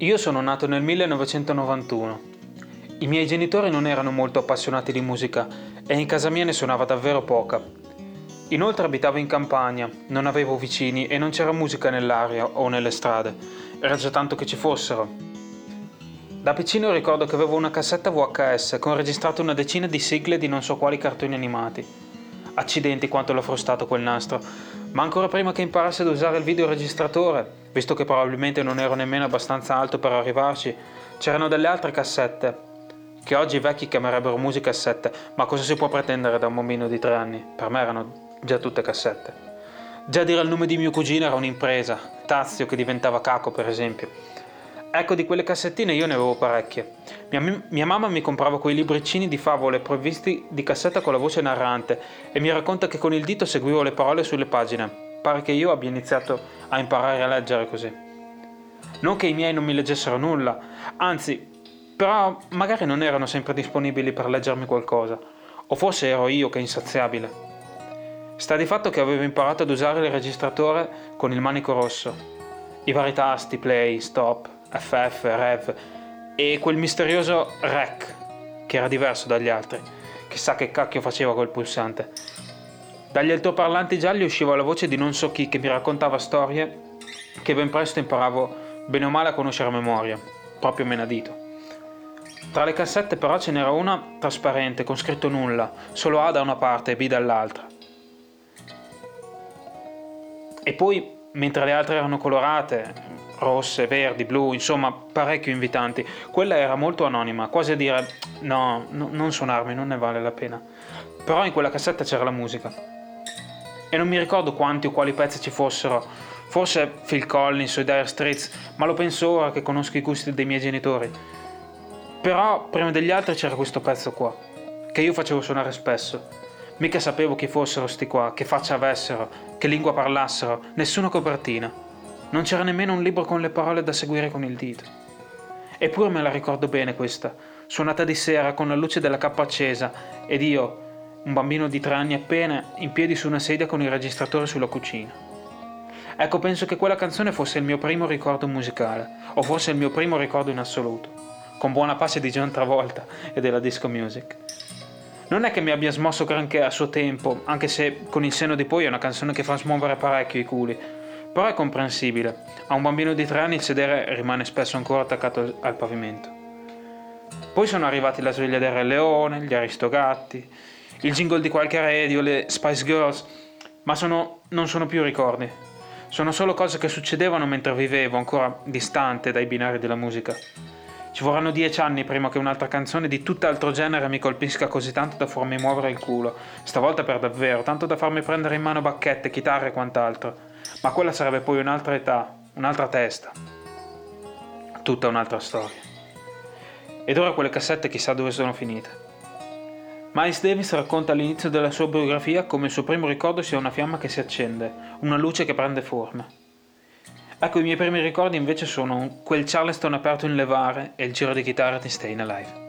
Io sono nato nel 1991. I miei genitori non erano molto appassionati di musica e in casa mia ne suonava davvero poca. Inoltre abitavo in campagna, non avevo vicini e non c'era musica nell'aria o nelle strade, era già tanto che ci fossero. Da piccino ricordo che avevo una cassetta VHS con registrato una decina di sigle di non so quali cartoni animati. Accidenti quanto l'ho frustato quel nastro, ma ancora prima che imparassi ad usare il videoregistratore, visto che probabilmente non ero nemmeno abbastanza alto per arrivarci, c'erano delle altre cassette, che oggi i vecchi chiamerebbero musicassette, ma cosa si può pretendere da un bambino di 3 anni? Per me erano già tutte cassette. Già dire il nome di mio cugino era un'impresa, Tazio che diventava Caco per esempio. Ecco, di quelle cassettine io ne avevo parecchie. Mia mamma mi comprava quei libriccini di favole provvisti di cassetta con la voce narrante e mi racconta che con il dito seguivo le parole sulle pagine. Pare che io abbia iniziato a imparare a leggere così. Non che i miei non mi leggessero nulla, anzi, però magari non erano sempre disponibili per leggermi qualcosa, o forse ero io che insaziabile. Sta di fatto che avevo imparato ad usare il registratore con il manico rosso, i vari tasti play, stop, FF, rev e quel misterioso rec che era diverso dagli altri. Chissà che cacchio faceva quel pulsante. Dagli altoparlanti gialli usciva la voce di non so chi che mi raccontava storie che ben presto imparavo bene o male a conoscere a memoria, proprio menadito. Tra le cassette però ce n'era una trasparente con scritto nulla, solo A da una parte e B dall'altra. E poi, mentre le altre erano colorate, rosse, verdi, blu, insomma parecchio invitanti, quella era molto anonima, quasi a dire no, non suonarmi, non ne vale la pena. Però in quella cassetta c'era la musica. E non mi ricordo quanti o quali pezzi ci fossero, forse Phil Collins o i Dire Straits, ma lo penso ora che conosco i gusti dei miei genitori. Però prima degli altri c'era questo pezzo qua, che io facevo suonare spesso. Mica sapevo chi fossero sti qua, che faccia avessero, che lingua parlassero, nessuna copertina. Non c'era nemmeno un libro con le parole da seguire con il dito. Eppure me la ricordo bene questa, suonata di sera con la luce della cappa accesa ed io, un bambino di 3 anni appena, in piedi su una sedia con il registratore sulla cucina. Ecco, penso che quella canzone fosse il mio primo ricordo musicale, o forse il mio primo ricordo in assoluto, con buona pace di John Travolta e della disco music. Non è che mi abbia smosso granché a suo tempo, anche se con Il Seno di Poi è una canzone che fa smuovere parecchio i culi, però è comprensibile, a un bambino di 3 anni il sedere rimane spesso ancora attaccato al pavimento. Poi sono arrivati la sveglia del Re Leone, gli Aristogatti, il jingle di qualche radio, le Spice Girls, ma non sono più ricordi, sono solo cose che succedevano mentre vivevo, ancora distante dai binari della musica. Ci vorranno 10 anni prima che un'altra canzone di tutt'altro genere mi colpisca così tanto da farmi muovere il culo, stavolta per davvero, tanto da farmi prendere in mano bacchette, chitarre e quant'altro, ma quella sarebbe poi un'altra età, un'altra testa, tutta un'altra storia. Ed ora quelle cassette chissà dove sono finite. Miles Davis racconta all'inizio della sua biografia come il suo primo ricordo sia una fiamma che si accende, una luce che prende forma. Ecco, i miei primi ricordi invece sono quel charleston aperto in levare e il giro di chitarra di Stayin' Alive.